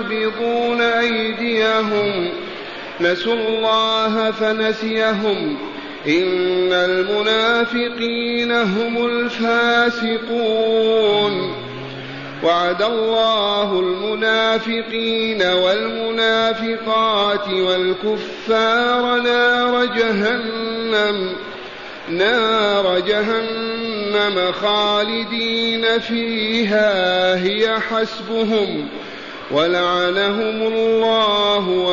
يقبضون أيديهم، نسوا الله فنسيهم، إن المنافقين هم الفاسقون. وعد الله المنافقين والمنافقات والكفار نار جهنم خالدين فيها، هي حسبهم، ولعنهم الله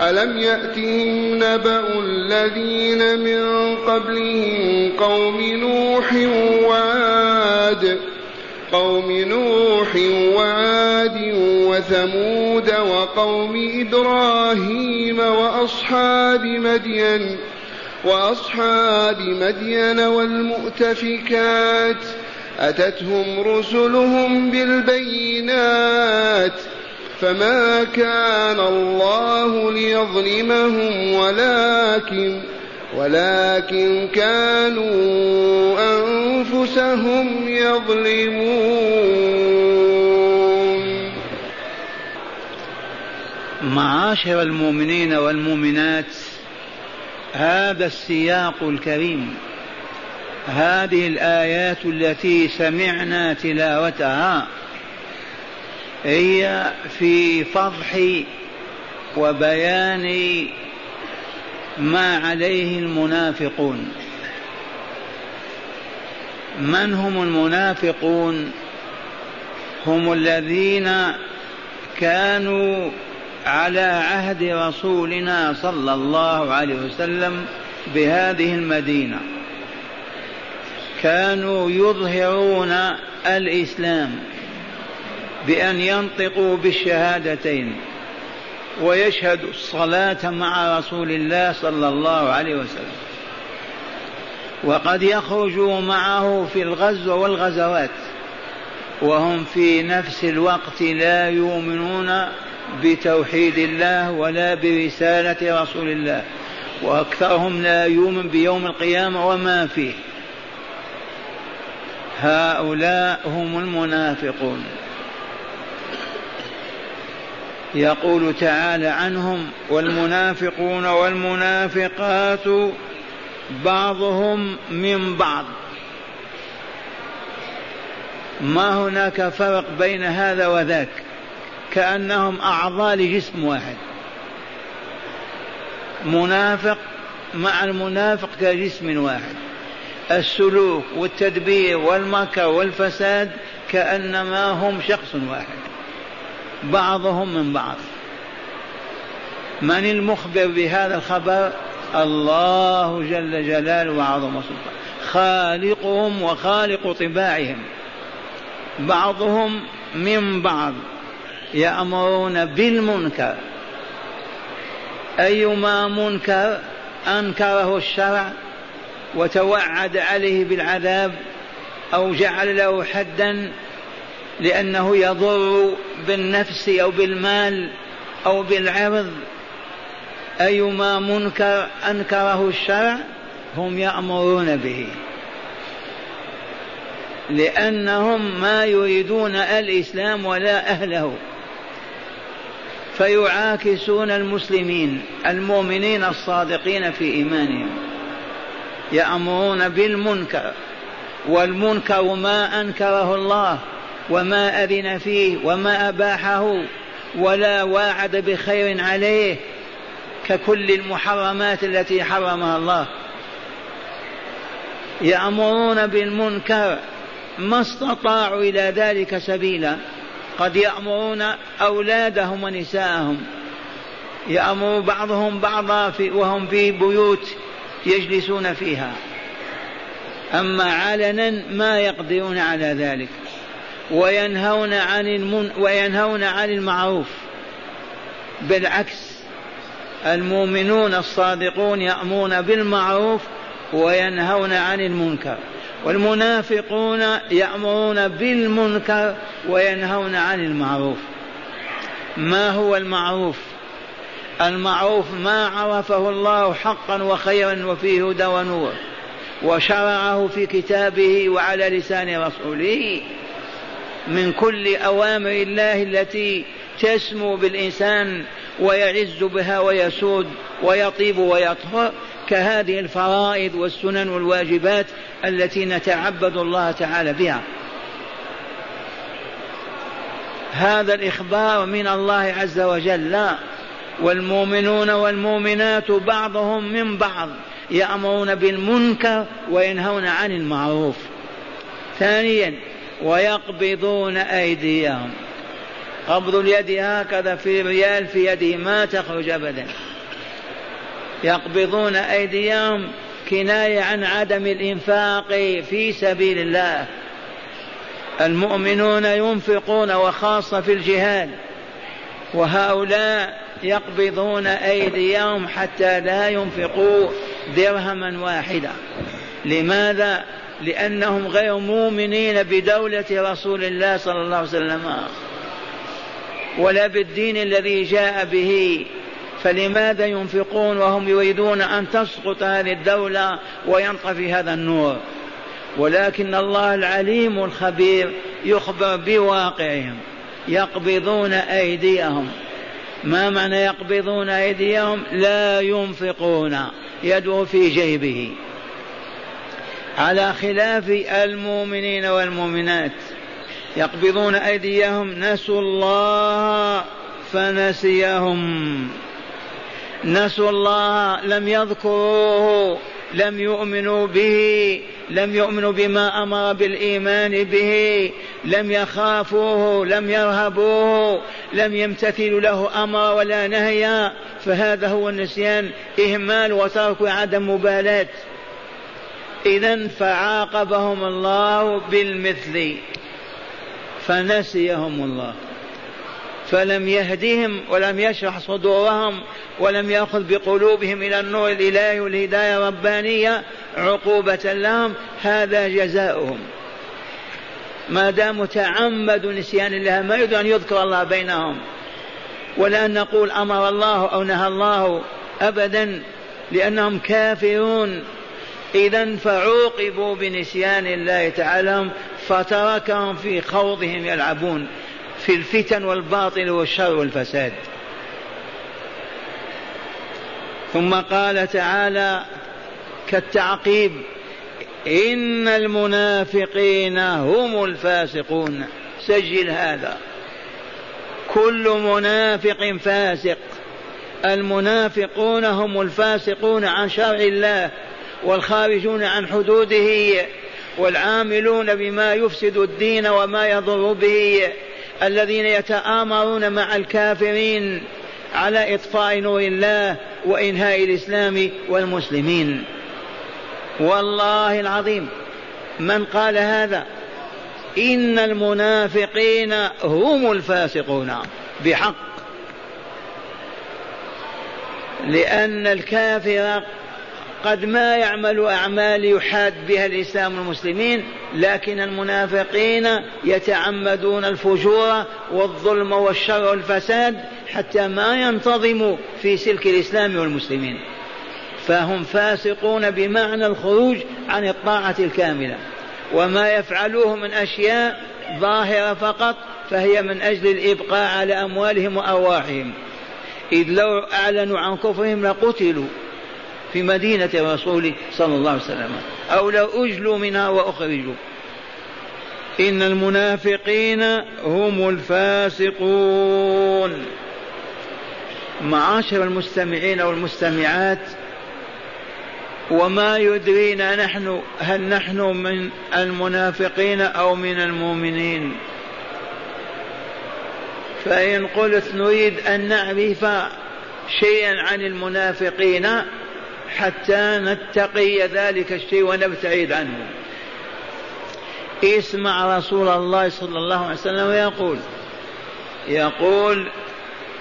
ألم يأتهم نبأ الذين من قبلهم قوم نوح وعاد وثمود وقوم إبراهيم وأصحاب مدين والمؤتفكات، أتتهم رسلهم بالبينات، فما كان الله ليظلمهم ولكن كانوا أنفسهم يظلمون. معاشر المؤمنين والمؤمنات، هذا السياق الكريم، هذه الآيات التي سمعنا تلاوتها هي في فضح وبيان ما عليه المنافقون. من هم المنافقون؟ هم الذين كانوا على عهد رسولنا صلى الله عليه وسلم بهذه المدينة، كانوا يظهرون الإسلام بأن ينطقوا بالشهادتين ويشهدوا الصلاة مع رسول الله صلى الله عليه وسلم، وقد يخرجوا معه في الغزو والغزوات، وهم في نفس الوقت لا يؤمنون بتوحيد الله ولا برسالة رسول الله، وأكثرهم لا يؤمن بيوم القيامة وما فيه. هؤلاء هم المنافقون. يقول تعالى عنهم: والمنافقون والمنافقات بعضهم من بعض. ما هناك فرق بين هذا وذاك، كأنهم أعضاء لجسم واحد، منافق مع المنافق كجسم واحد، السلوك والتدبير والمكر والفساد كأنما هم شخص واحد، بعضهم من بعض. من المخبر بهذا الخبر؟ الله جل جلاله وعظم سلطانه، خالقهم وخالق طباعهم. بعضهم من بعض، يأمرون بالمنكر، أيما منكر أنكره الشرع وتوعد عليه بالعذاب أو جعل له حدا لأنه يضر بالنفس أو بالمال أو بالعرض، أيما منكر أنكره الشرع هم يأمرون به، لأنهم ما يريدون الإسلام ولا أهله، فيعاكسون المسلمين المؤمنين الصادقين في إيمانهم، يأمرون بالمنكر، والمنكر ما أنكره الله وما أذن فيه وما أباحه ولا واعد بخير عليه، ككل المحرمات التي حرمها الله. يأمرون بالمنكر ما استطاعوا إلى ذلك سبيلا. قد يأمرون أولادهم ونساءهم، يأمر بعضهم بعضا وهم في بيوت يجلسون فيها، أما علنا ما يقدرون على ذلك. وينهون عن المعروف. بالعكس، المؤمنون الصادقون يأمرون بالمعروف وينهون عن المنكر، والمنافقون يأمرون بالمنكر وينهون عن المعروف. ما هو المعروف؟ المعروف ما عرفه الله حقا وخيرا وفيه هدى ونور، وشرعه في كتابه وعلى لسان رسوله، من كل أوامر الله التي تسمو بالإنسان ويعز بها ويسود ويطيب ويطهر، كهذه الفرائض والسنن والواجبات التي نتعبد الله تعالى بها. هذا الإخبار من الله عز وجل. والمؤمنون والمؤمنات بعضهم من بعض يأمرون بالمنكر وينهون عن المعروف. ثانيا، ويقبضون أيديهم. قبض اليد هكذا في ريال في يده ما تخرج أبدا. يقبضون أيديهم كناية عن عدم الإنفاق في سبيل الله. المؤمنون ينفقون وخاصة في الجهاد، وهؤلاء يقبضون أيديهم حتى لا ينفقوا درهما واحدا. لماذا؟ لأنهم غير مؤمنين بدولة رسول الله صلى الله عليه وسلم ولا بالدين الذي جاء به، فلماذا ينفقون وهم يريدون أن تسقط هذه الدولة وينطفئ هذا النور؟ ولكن الله العليم الخبير يخبر بواقعهم. يقبضون أيديهم، ما معنى يقبضون أيديهم؟ لا ينفقون، يده في جيبه، على خلاف المؤمنين والمؤمنات. يقبضون أيديهم، نسوا الله فنسيهم، نسوا الله لم يذكروه، لم يؤمنوا به، لم يؤمنوا بما أمر بالإيمان به، لم يخافوه، لم يرهبوه، لم يمتثلوا له أمر ولا نهيا. فهذا هو النسيان، إهمال وترك وعدم مبالاة. إذن فعاقبهم الله بالمثل، فنسيهم الله، فلم يهدهم ولم يشرح صدورهم ولم يأخذ بقلوبهم إلى النور الإلهي والهداية الربانية، عقوبة لهم. هذا جزاؤهم ما دام تعمدوا نسيان الله، ما يريد أن يذكر الله بينهم، ولا أن نقول أمر الله أو نهى الله أبدا، لأنهم كافرون. إذن فعوقبوا بنسيان الله تعالى، فتركهم في خوضهم يلعبون في الفتن والباطل والشر والفساد. ثم قال تعالى كالتعقيب: إن المنافقين هم الفاسقون. سجل هذا، كل منافق فاسق. المنافقون هم الفاسقون عن شرع الله، والخارجون عن حدوده، والعاملون بما يفسد الدين وما يضر به، الذين يتآمرون مع الكافرين على إطفاء نور الله وإنهاء الإسلام والمسلمين. والله العظيم من قال هذا؟ إن المنافقين هم الفاسقون بحق، لأن الكافر قد ما يعمل أعمال يحاد بها الإسلام والمسلمين، لكن المنافقين يتعمدون الفجور والظلم والشر والفساد حتى ما ينتظموا في سلك الإسلام والمسلمين، فهم فاسقون بمعنى الخروج عن الطاعة الكاملة. وما يفعلوه من أشياء ظاهرة فقط، فهي من أجل الإبقاء على أموالهم وأرواحهم، إذ لو أعلنوا عن كفرهم لقتلوا في مدينة رسوله صلى الله عليه وسلم، أو لو أجلوا منها وأخرجوا. إن المنافقين هم الفاسقون. معاشر المستمعين والمستمعات، وما يدرينا نحن هل نحن من المنافقين أو من المؤمنين. فإن قلت نريد أن نعرف شيئا عن المنافقين حتى نتقي ذلك الشيء ونبتعد عنه، اسمع رسول الله صلى الله عليه وسلم يقول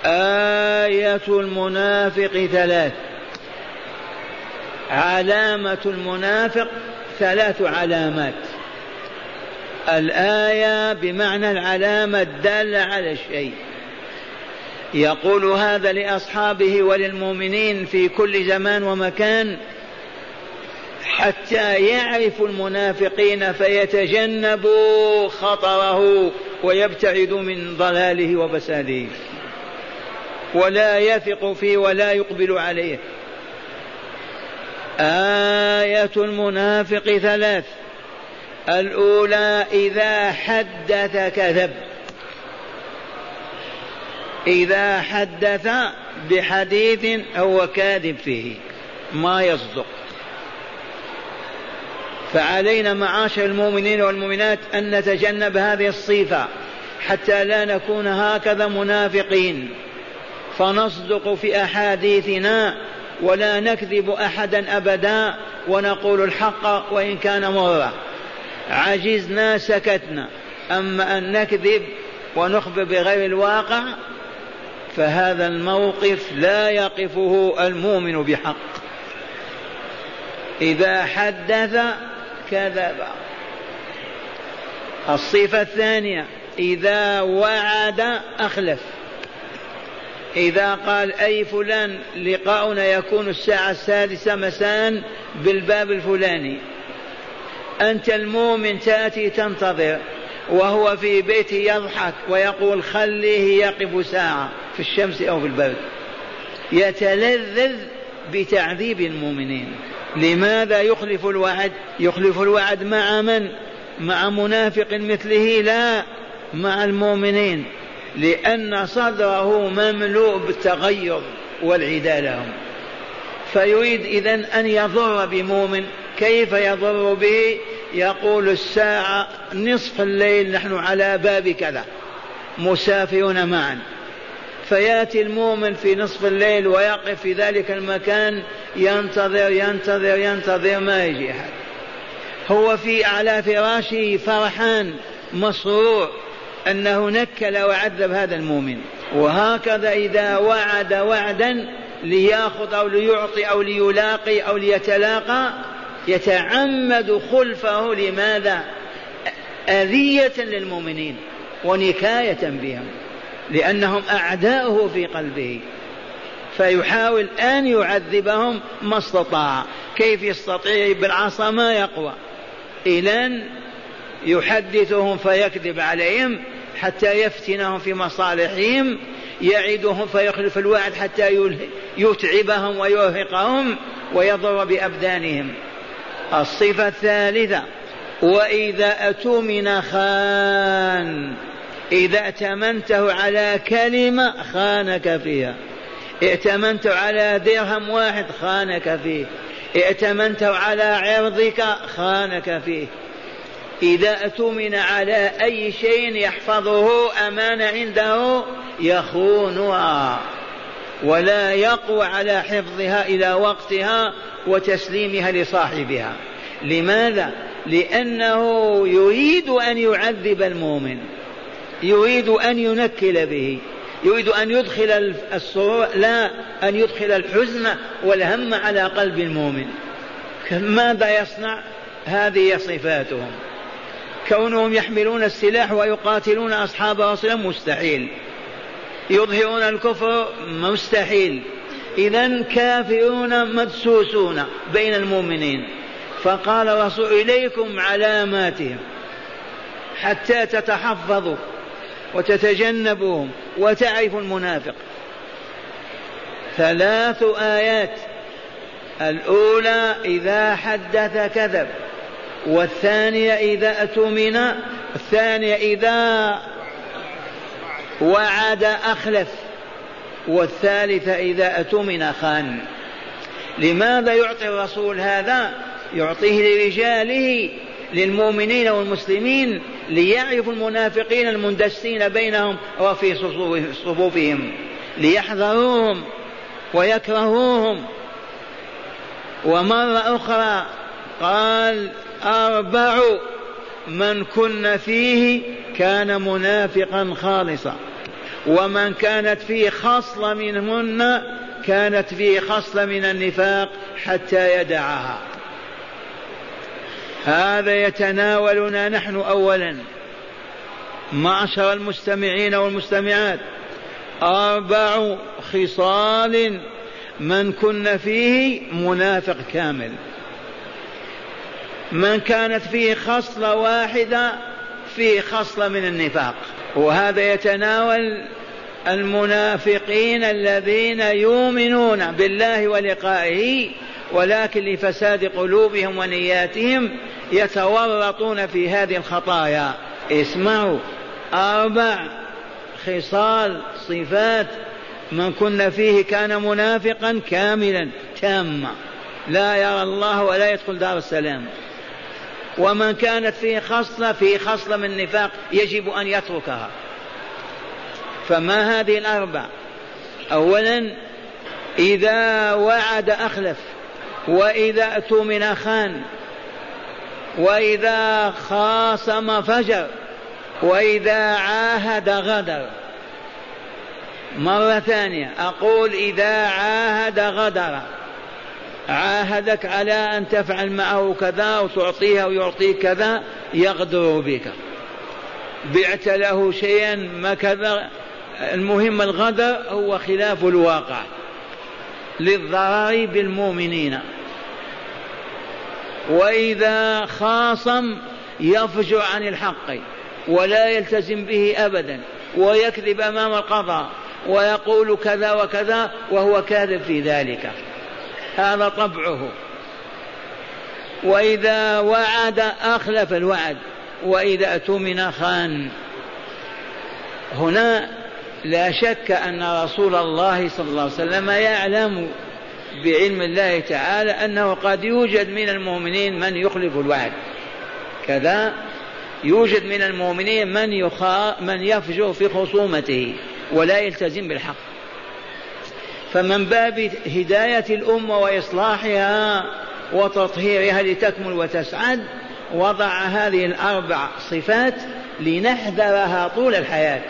آية المنافق ثلاث، علامة المنافق ثلاث علامات. الآية بمعنى العلامة الدالة على الشيء. يقول هذا لأصحابه وللمؤمنين في كل زمان ومكان حتى يعرفوا المنافقين فيتجنبوا خطره ويبتعدوا من ضلاله وفساده ولا يثق فيه ولا يقبل عليه. آية المنافق ثلاث، الأولى إذا حدث كذب، إذا حدث بحديث هو كاذب فيه ما يصدق. فعلينا معاشر المؤمنين والمؤمنات أن نتجنب هذه الصفة حتى لا نكون هكذا منافقين، فنصدق في أحاديثنا ولا نكذب أحدا أبدا، ونقول الحق وإن كان مرة. عجزنا سكتنا، أما أن نكذب ونخبر بغير الواقع فهذا الموقف لا يقفه المؤمن بحق. إذا حدث كذب. الصفة الثانية إذا وعد أخلف، إذا قال أي فلان لقاؤنا يكون الساعة 6 مساء بالباب الفلاني، أنت المؤمن تأتي تنتظر وهو في بيته يضحك ويقول خليه يقف ساعة في الشمس أو في البرد، يتلذذ بتعذيب المؤمنين. لماذا يخلف الوعد؟ يخلف الوعد مع من؟ مع منافق مثله؟ لا، مع المؤمنين، لأن صدره مملوء بالتغير والعداء لهم، فيريد إذن أن يضر بمؤمن. كيف يضر به؟ يقول الساعة نصف الليل نحن على باب كذا مسافرون معا، فيأتي المؤمن في نصف الليل ويقف في ذلك المكان ينتظر ينتظر ينتظر ما يجي أحد، هو في أعلى فراشه فرحان مسرور أنه نكل وعذب هذا المؤمن. وهكذا إذا وعد وعدا ليأخذ أو ليعطي أو ليلاقي أو ليتلاقى يتعمد خلفه. لماذا؟ أذية للمؤمنين ونكاية بهم، لأنهم أعداؤه في قلبه، فيحاول أن يعذبهم ما استطاع. كيف يستطيع؟ بالعصا ما يقوى. إلى يحدثهم فيكذب عليهم حتى يفتنهم في مصالحهم، يعدهم فيخلف الوعد حتى يتعبهم ويرهقهم ويضر بأبدانهم. الصفة الثالثة وإذا أتمن خان، إذا ائتمنته على كلمة خانك فيها، ائتمنته على درهم واحد خانك فيه، ائتمنته على عرضك خانك فيه. إذا أتمن على أي شيء يحفظه أمانة عنده يخونها ولا يقوى على حفظها إلى وقتها وتسليمها لصاحبها. لماذا؟ لأنه يريد أن يعذب المؤمن، يريد أن ينكل به، يريد أن يدخل السرور، لا أن يدخل الحزن والهم على قلب المؤمن. ماذا يصنع؟ هذه صفاتهم. كونهم يحملون السلاح ويقاتلون أصحاب رسولهم مستحيل، يظهرون الكفر مستحيل، إذن كافرون مدسوسون بين المؤمنين. فقال الرسول إليكم علاماتهم حتى تتحفظوا وتتجنبوهم وتعرفوا المنافق. ثلاث آيات، الأولى إذا حدث كذب، والثانية إذا أتمن، الثانية إذا وعد أخلف، والثالثة إذا أتمن خان. لماذا يعطي الرسول هذا؟ يعطيه لرجاله للمؤمنين والمسلمين ليعرفوا المنافقين المندسين بينهم وفي صفوفهم ليحذروهم ويكرهوهم. ومرة أخرى قال 4 من كن فيه كان منافقا خالصا، ومن كانت فيه خصلة منهن كانت فيه خصلة من النفاق حتى يدعها. هذا يتناولنا نحن أولا معشر المستمعين والمستمعات، 4 خصال من كن فيه منافق كامل. من كانت فيه خصلة واحدة فيه خصلة من النفاق، وهذا يتناول المنافقين الذين يؤمنون بالله ولقائه ولكن لفساد قلوبهم ونياتهم يتورطون في هذه الخطايا. اسمعوا، 4 خصال صفات من كن فيه كان منافقا كاملا تاما، لا يرى الله ولا يدخل دار السلام. ومن كانت فيه خصلة في خصلة من النفاق يجب أن يتركها. فما هذه ال4؟ أولا إذا وعد أخلف، وإذا أؤتمن خان، وإذا خاصم فجر، وإذا عاهد غدر. مرة ثانية أقول إذا عاهد غدر، عاهدك على أن تفعل معه كذا وتعطيها ويعطيك كذا يغدر بك، بعت له شيئا ما كذا، المهم الغدر هو خلاف الواقع للضرر بالمؤمنين. وإذا خاصم يفجر عن الحق ولا يلتزم به أبدا ويكذب أمام القضاء ويقول كذا وكذا وهو كاذب في ذلك، هذا طبعه. وإذا وعد أخلف الوعد، وإذا أؤتمن خان. هنا لا شك أن رسول الله صلى الله عليه وسلم يعلم بعلم الله تعالى أنه قد يوجد من المؤمنين من يخلف الوعد كذا، يوجد من المؤمنين من يفجر في خصومته ولا يلتزم بالحق. فمن باب هداية الأمة وإصلاحها وتطهيرها لتكمل وتسعد وضع هذه 4 صفات لنحذرها طول الحياة.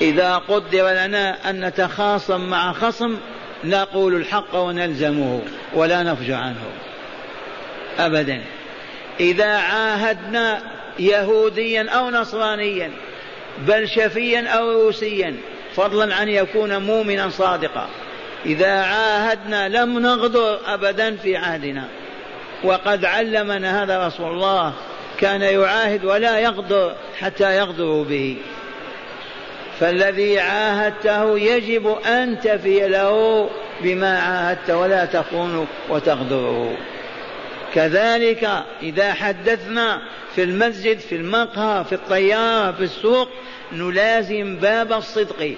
إذا قدر لنا أن نتخاصم مع خصم نقول الحق ونلزمه ولا نفجع عنه أبدا. إذا عاهدنا يهوديا أو نصرانيا بل شفيا أو روسيا، فضلا عن يكون مؤمنا صادقا، إذا عاهدنا لم نغدر أبدا في عهدنا، وقد علمنا هذا رسول الله، كان يعاهد ولا يغدر حتى يغدروا به. فالذي عاهدته يجب أن تفي له بما عاهدت ولا تخونه وتغدره. كذلك إذا حدثنا في المسجد، في المقهى، في الطيارة، في السوق، نلازم باب الصدق.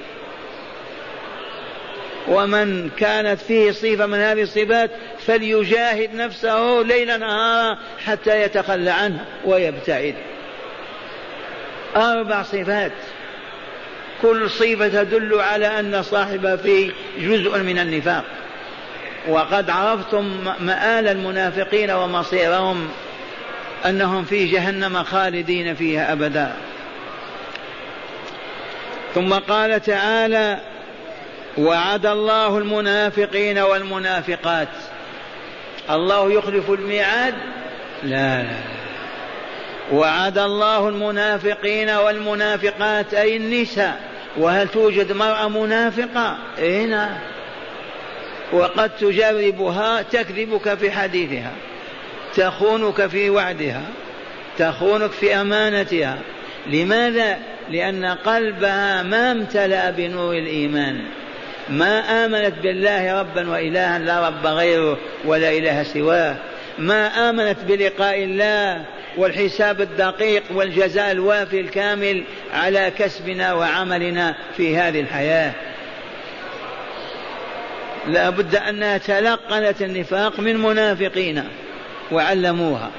ومن كانت فيه صفة من هذه الصفات فليجاهد نفسه ليلا نهارا حتى يتخلى عنها ويبتعد. 4 صفات، كل صفة تدل على أن صاحبها فيه جزء من النفاق. وقد عرفتم مآل المنافقين ومصيرهم، أنهم في جهنم خالدين فيها أبدا. ثم قال تعالى: وعد الله المنافقين والمنافقات. الله يخلف الميعاد؟ لا، وعد الله المنافقين والمنافقات أي النساء. وهل توجد مرأة منافقة؟ نعم، وقد تجربها، تكذبك في حديثها، تخونك في وعدها، تخونك في أمانتها. لماذا؟ لأن قلبها ما امتلأ بنور الإيمان، ما آمنت بالله ربا وإلها لا رب غيره ولا إله سواه، ما آمنت بلقاء الله والحساب الدقيق والجزاء الوافي الكامل على كسبنا وعملنا في هذه الحياة. لا بد أنها تلقنت النفاق من منافقين وعلموها.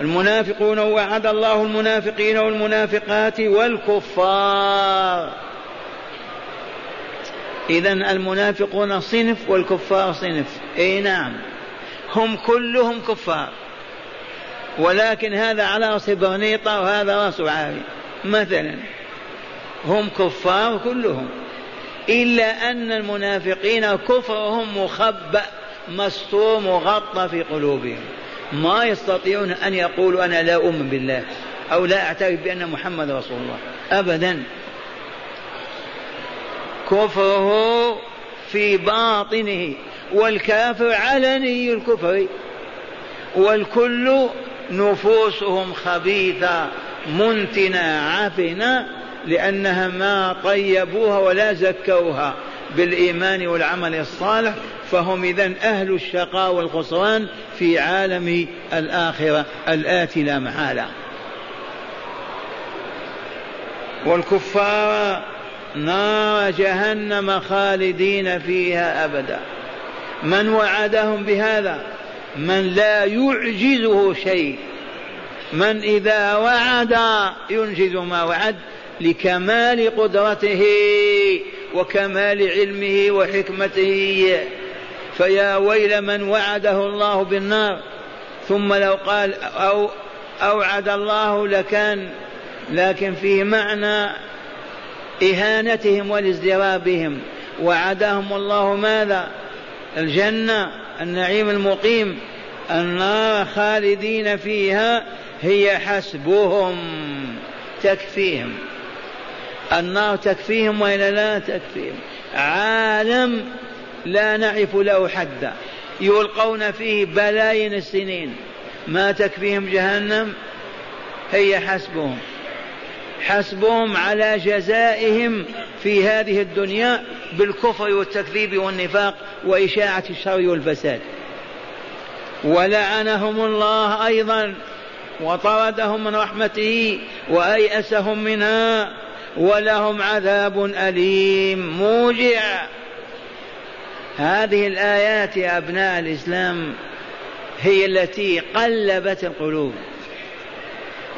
المنافقون وعد الله المنافقين والمنافقات والكفار. إذن المنافقون صنف والكفار صنف. أي نعم، هم كلهم كفار، ولكن هذا على صبغنيطة وهذا راس عاري مثلا. هم كفار كلهم، إلا أن المنافقين كفرهم مخبأ مستور مغطى في قلوبهم، ما يستطيعون أن يقولوا أنا لا أؤمن بالله أو لا أعترف بأن محمد رسول الله أبدا. كفره في باطنه، والكافر علني الكفر، والكل نفوسهم خبيثة منتنة عفنة، لأنها ما طيبوها ولا زكوها بالإيمان والعمل الصالح، فهم إذن أهل الشقاء والخسران في عالم الآخرة الآتي لا محالة. والكفار نار جهنم خالدين فيها أبدا. من وعدهم بهذا؟ من لا يعجزه شيء، من إذا وعد ينجز ما وعد لكمال قدرته وكمال علمه وحكمته. فيا ويل من وعده الله بالنار، ثم لو قال أو أوعد الله لكان، لكن في معنى إهانتهم والازدراء بهم. وعدهم الله ماذا؟ الجنة، النعيم المقيم. النار خالدين فيها هي حسبهم، تكفيهم النار، تكفيهم وإلا لا تكفيهم. عالم لا نعرف له حدا، يلقون فيه بلايين السنين، ما تكفيهم جهنم، هي حسبهم. حسبهم على جزائهم في هذه الدنيا بالكفر والتكذيب والنفاق وإشاعة الشر والفساد. ولعنهم الله أيضا وطردهم من رحمته وأيأسهم منها، ولهم عذاب أليم موجع. هذه الآيات يا أبناء الإسلام هي التي قلبت القلوب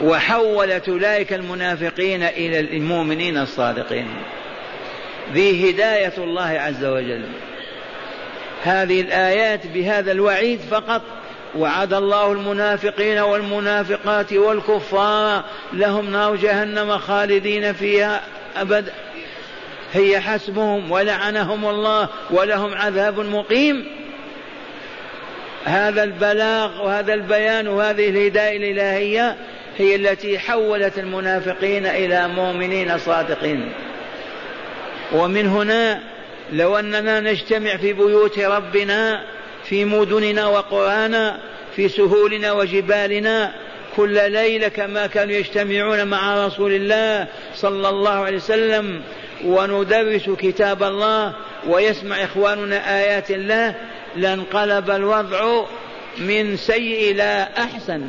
وحولت أولئك المنافقين إلى المؤمنين الصادقين. ذي هداية الله عز وجل. هذه الآيات بهذا الوعيد فقط، وعد الله المنافقين والمنافقات والكفار لهم نار جهنم خالدين فيها أبدا، هي حسبهم، ولعنهم الله ولهم عذاب مقيم. هذا البلاغ وهذا البيان وهذه الهداية الإلهية هي التي حولت المنافقين إلى مؤمنين صادقين. ومن هنا لو أننا نجتمع في بيوت ربنا، في مدننا وقرانا، في سهولنا وجبالنا كل ليلة، كما كانوا يجتمعون مع رسول الله صلى الله عليه وسلم، وندرس كتاب الله ويسمع إخواننا آيات الله، لانقلب الوضع من سيء إلى أحسن،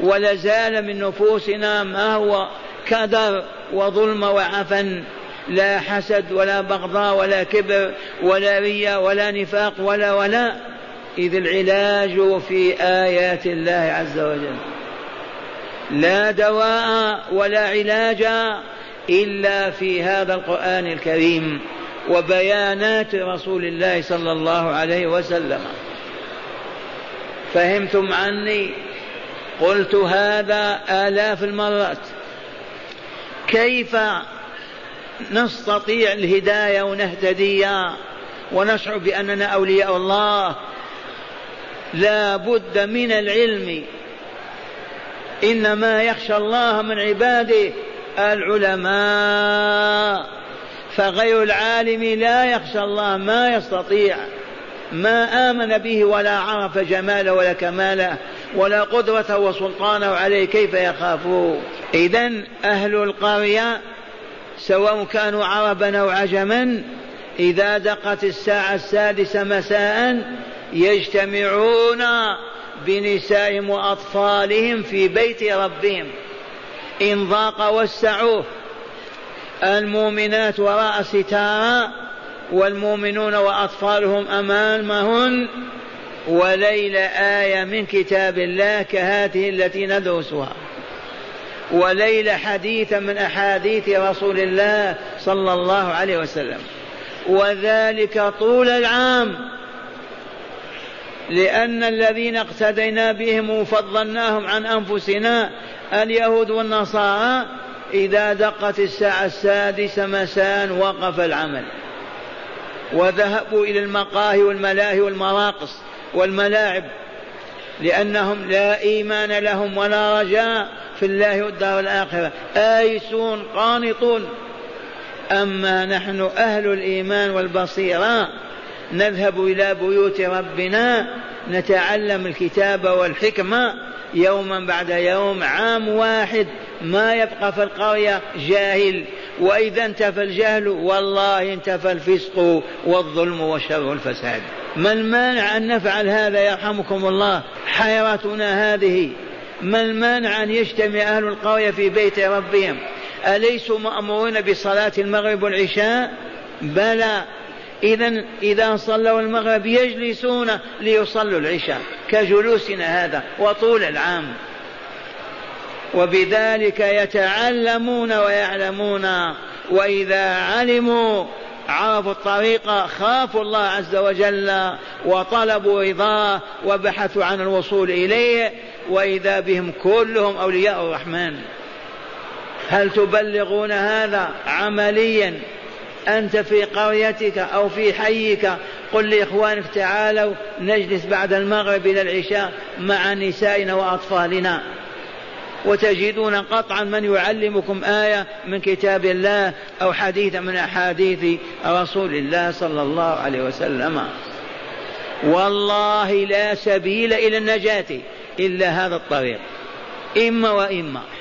ولازال من نفوسنا ما هو كدر وظلم وعفن، لا حسد ولا بغضاء ولا كبر ولا رياء ولا نفاق ولا. إذ العلاج في آيات الله عز وجل. لا دواء ولا علاج إلا في هذا القرآن الكريم وبيانات رسول الله صلى الله عليه وسلم. فهمتم عني؟ قلت هذا آلاف المرات. كيف نستطيع الهداية ونهتدي ونشعر بأننا أولياء الله؟ لا بد من العلم. إنما يخشى الله من عباده العلماء، فغير العالم لا يخشى الله، ما يستطيع، ما آمن به ولا عرف جماله ولا كماله ولا قدرته وسلطانه عليه، كيف يخافه؟ إذن أهل القرية سواء كانوا عربا أو عجما، إذا دقت الساعة 6 مساء يجتمعون بنسائهم وأطفالهم في بيت ربهم إن ضاق وسعوه. المؤمنات وراء ستارا والمؤمنون وأطفالهم أمامهن وليلة آية من كتاب الله كهذه التي ندرسها، وليلة حديثا من أحاديث رسول الله صلى الله عليه وسلم، وذلك طول العام، لأن الذين اقتدينا بهم وفضلناهم عن أنفسنا اليهود والنصارى إذا دقت الساعة 6 مساء وقف العمل وذهبوا إلى المقاهي والملاهي والمراقص والملاعب، لأنهم لا إيمان لهم ولا رجاء في الله والدار الآخرة، آيسون قانطون. أما نحن أهل الإيمان والبصيرة نذهب إلى بيوت ربنا نتعلم الكتاب والحكمة يوما بعد يوم، عام واحد ما يبقى في القرية جاهل، وإذا انتفى الجهل والله انتفى الفسق والظلم والشر والفساد. ما المانع أن نفعل هذا يرحمكم الله؟ حيرتنا هذه، ما المانع أن يجتمع أهل القرية في بيت ربهم؟ أليسوا مأمورون بصلاة المغرب والعشاء؟ بلى. إذن إذا صلوا المغرب يجلسون ليصلوا العشاء كجلوسنا هذا وطول العام، وبذلك يتعلمون ويعلمون، وإذا علموا عرفوا الطريقة، خافوا الله عز وجل وطلبوا رضاه وبحثوا عن الوصول إليه، وإذا بهم كلهم أولياء الرحمن. هل تبلغون هذا عمليا؟ أنت في قريتك أو في حيك قل لإخوانك تعالوا نجلس بعد المغرب إلى العشاء مع نسائنا وأطفالنا، وتجدون قطعا من يعلمكم آية من كتاب الله أو حديثا من أحاديث رسول الله صلى الله عليه وسلم. والله لا سبيل إلى النجاة إلا هذا الطريق، إما وإما.